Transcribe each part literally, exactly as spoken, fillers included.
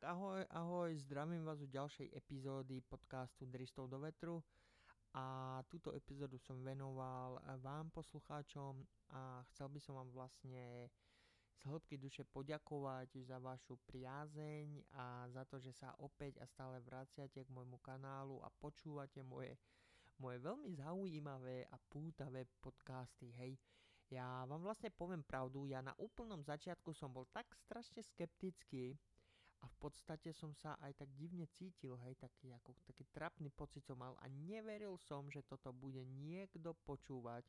Tak ahoj, ahoj, zdravím vás u ďalšej epizódy podcastu Dristov do vetru a túto epizódu som venoval vám poslucháčom a chcel by som vám vlastne z hĺbky duše poďakovať za vašu priazeň a za to, že sa opäť a stále vraciate k môjmu kanálu a počúvate moje, moje veľmi zaujímavé a pútavé podcasty, hej. Ja vám vlastne poviem pravdu, ja na úplnom začiatku som bol tak strašne skeptický, a v podstate som sa aj tak divne cítil, hej, taký, ako, taký trapný pocit som mal a neveril som, že toto bude niekto počúvať.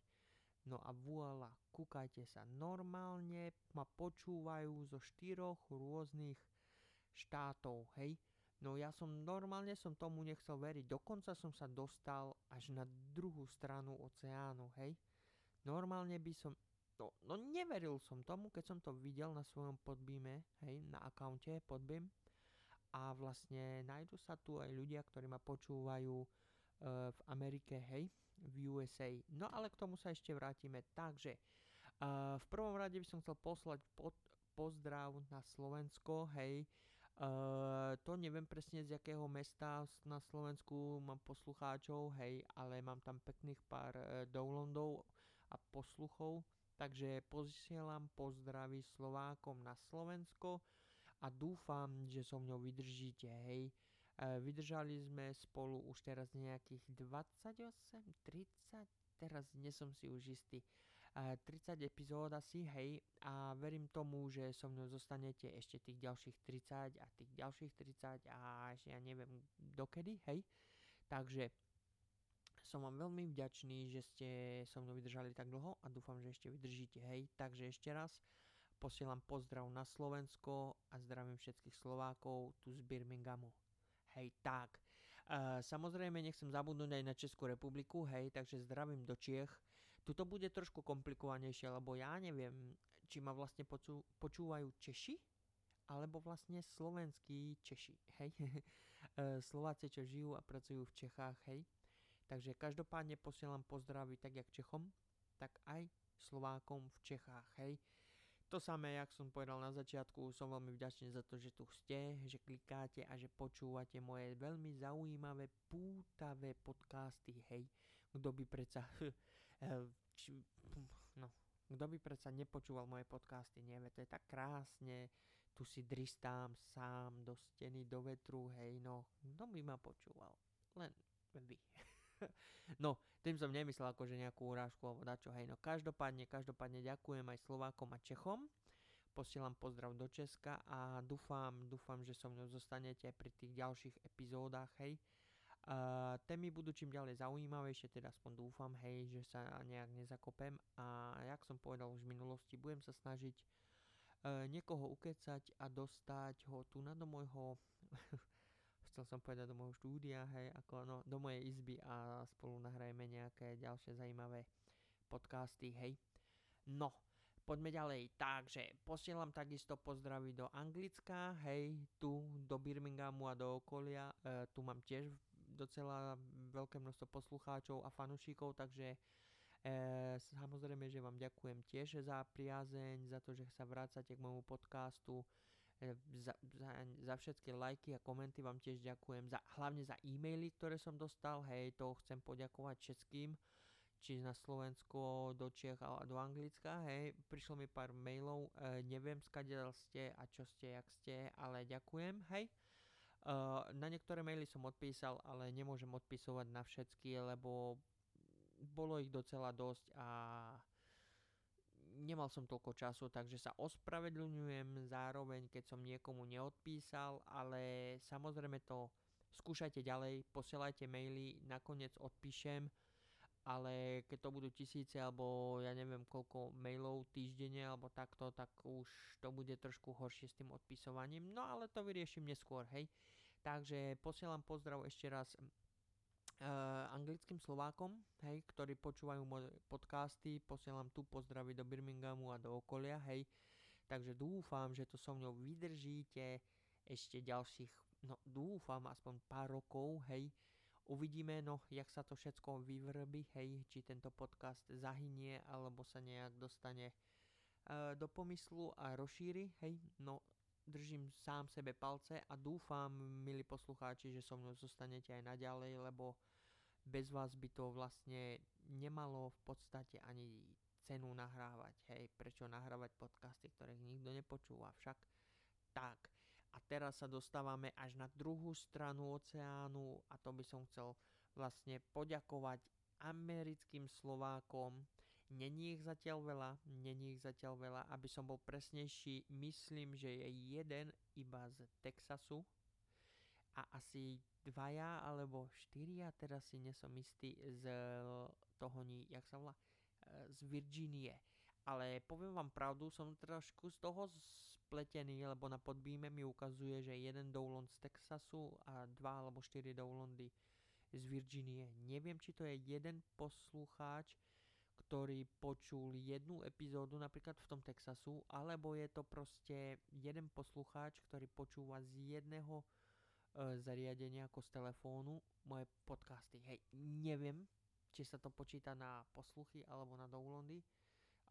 No a voilà, kúkajte sa, normálne ma počúvajú zo štyroch rôznych štátov, hej. No ja som normálne som tomu nechcel veriť, dokonca som sa dostal až na druhú stranu oceánu, hej. Normálne by som... No, no neveril som tomu, keď som to videl na svojom Podbíme, hej, na akaunte Podbím. A vlastne nájdu sa tu aj ľudia, ktorí ma počúvajú e, v Amerike, hej, v ú es á. No ale k tomu sa ešte vrátime. Takže e, v prvom rade by som chcel poslať pod, pozdrav na Slovensko, hej. E, to neviem presne z jakého mesta na Slovensku mám poslucháčov, hej, ale mám tam pekných pár e, downloadov a posluchov. Takže posielam pozdravy Slovákom na Slovensko a dúfam, že so mňou vydržíte, hej. E, vydržali sme spolu už teraz nejakých dvadsaťosem, tridsať, teraz nie som si už istý, e, tridsať epizód asi, hej. A verím tomu, že so mňou zostanete ešte tých ďalších tridsať a tých ďalších tridsať a ešte ja neviem dokedy, hej. Takže... som vám veľmi vďačný, že ste so mnou vydržali tak dlho a dúfam, že ešte vydržíte, hej. Takže ešte raz posielam pozdrav na Slovensko a zdravím všetkých Slovákov tu z Birminghamu. Hej, tak. E, samozrejme, nechcem zabudnúť aj na Českú republiku, hej, takže zdravím do Čiech. Tuto bude trošku komplikovanejšie, lebo ja neviem, či ma vlastne poču- počúvajú Češi, alebo vlastne slovenskí Češi, hej. E, Slováci, čo žijú a pracujú v Čechách, hej. Takže každopádne posielam pozdravy tak jak Čechom, tak aj Slovákom v Čechách, hej. To samé, jak som povedal na začiatku, som veľmi vďačný za to, že tu ste, že klikáte a že počúvate moje veľmi zaujímavé, pútavé podcasty, hej. Kto by predsa... no... Kto by predsa nepočúval moje podcasty, nevie, to je tak krásne, tu si dristám sám do steny, do vetru, hej, no, kto by ma počúval? Len vy. No, tým som nemyslel akože nejakú urážku alebo dačo, hej, no každopádne, každopádne ďakujem aj Slovákom a Čechom, posielam pozdrav do Česka a dúfam, dúfam, že so mnou zostanete pri tých ďalších epizódach, hej, uh, témy budú čím ďalej zaujímavejšie, teda aspoň dúfam, hej, že sa nejak nezakopem a jak som povedal už v minulosti, budem sa snažiť uh, niekoho ukecať a dostať ho tu na do môjho... chcel som povedať do môjho štúdia, hej, ako, no, do mojej izby a spolu nahrajeme nejaké ďalšie zaujímavé podcasty, hej. No, poďme ďalej. Takže posielam takisto pozdravy do Anglicka, hej, tu do Birminghamu a do okolia. E, tu mám tiež docela veľké množstvo poslucháčov a fanúšikov, takže e, samozrejme, že vám ďakujem tiež za priazeň, za to, že sa vrácate k môjmu podcastu. Za, za, za všetky lajky a komenty vám tiež ďakujem, za, hlavne za e-maily, ktoré som dostal, hej, to chcem poďakovať všetkým, či na Slovensko, do Čech a do Anglicka, hej, prišlo mi pár mailov, e, neviem skadiaľ ste a čo ste, jak ste, ale ďakujem, hej. E, na niektoré maily som odpísal, ale nemôžem odpisovať na všetky, lebo bolo ich docela dosť a nemal som toľko času, takže sa ospravedlňujem zároveň, keď som niekomu neodpísal, ale samozrejme to skúšajte ďalej, posielajte maily, nakoniec odpíšem, ale keď to budú tisíce alebo ja neviem koľko mailov týždenne alebo takto, tak už to bude trošku horšie s tým odpisovaním, no ale to vyriešim neskôr, hej. Takže posielam pozdrav ešte raz Uh, anglickým Slovákom, hej, ktorí počúvajú moje podcasty, posielam tu pozdravy do Birminghamu a do okolia, hej, takže dúfam, že to so mnou vydržíte ešte ďalších, no dúfam aspoň pár rokov, hej, uvidíme, no, jak sa to všetko vyvrbí, hej, či tento podcast zahynie, alebo sa nejak dostane uh, do pomyslu a rozšíri, hej, no, držím sám sebe palce a dúfam, milí poslucháči, že so mnou zostanete aj naďalej, lebo bez vás by to vlastne nemalo v podstate ani cenu nahrávať. Hej, prečo nahrávať podcasty, ktorých nikto nepočúva, však tak. A teraz sa dostávame až na druhú stranu oceánu a to by som chcel vlastne poďakovať americkým Slovákom. Není ich zatiaľ veľa, není ich zatiaľ veľa, aby som bol presnejší, myslím, že je jeden iba z Texasu a asi dvaja alebo štyria, teraz si nesom istý, z toho, jak sa volá, z Virginie. Ale poviem vám pravdu, som trošku z toho spletený, lebo na Podbíme mi ukazuje, že jeden download z Texasu a dva alebo štyri downloady z Virginie. Neviem, či to je jeden poslucháč, ktorý počul jednu epizódu napríklad v tom Texasu, alebo je to proste jeden poslucháč, ktorý počúva z jedného e, zariadenia ako z telefónu moje podcasty. Hej, neviem, či sa to počíta na posluchy alebo na downloady,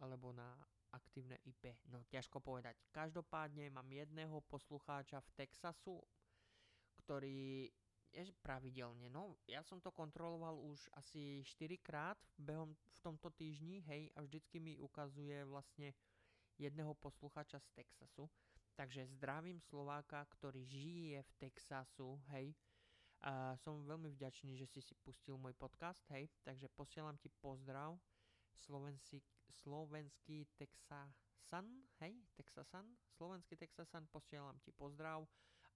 alebo na aktívne í pé. No, ťažko povedať. Každopádne mám jedného poslucháča v Texasu, ktorý je pravidelne. No, ja som to kontroloval už asi štyrikrát behom v tomto týždni, hej, a vždycky mi ukazuje vlastne jedného poslucháča z Texasu. Takže zdravím Slováka, ktorý žije v Texasu, hej. A som veľmi vďačný, že si si pustil môj podcast, hej. Takže posielam ti pozdrav. Slovenský, slovenský Texasan, hej, Texasan, slovenský Texasan, posielam ti pozdrav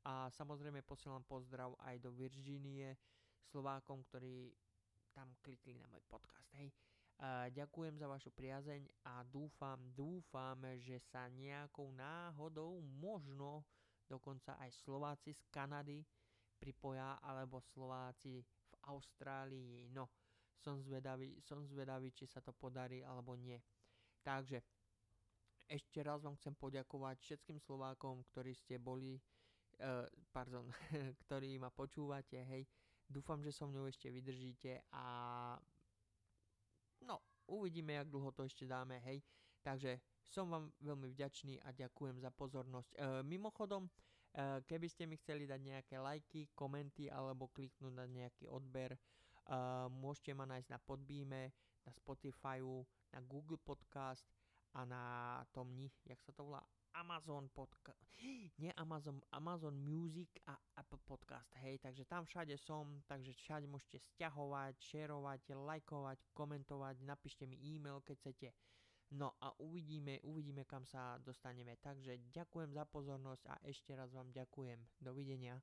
a samozrejme posielam pozdrav aj do Virginie Slovákom, ktorí tam klikli na môj podcast, hej. Uh, ďakujem za vašu priazeň a dúfam, dúfam, že sa nejakou náhodou možno dokonca aj Slováci z Kanady pripoja alebo Slováci v Austrálii, no. Som zvedavý, som zvedavý, či sa to podarí alebo nie. Takže ešte raz vám chcem poďakovať všetkým Slovákom, ktorí ste boli, eh, pardon, ktorí ma počúvate, hej. Dúfam, že so mnou ešte vydržíte a no, uvidíme, jak dlho to ešte dáme, hej. Takže som vám veľmi vďačný a ďakujem za pozornosť. E, mimochodom, e, keby ste mi chceli dať nejaké lajky, komenty alebo kliknúť na nejaký odber, Uh, môžete ma nájsť na Podbíme, na Spotifyu, na Google Podcast a na tom, jak sa to volá, Amazon Podcast, nie Amazon, Amazon Music a Apple Podcast, hej, takže tam všade som, takže všade môžete stiahovať, šerovať, lajkovať, komentovať, napíšte mi e-mail, keď chcete, no a uvidíme, uvidíme, kam sa dostaneme, takže ďakujem za pozornosť a ešte raz vám ďakujem, dovidenia.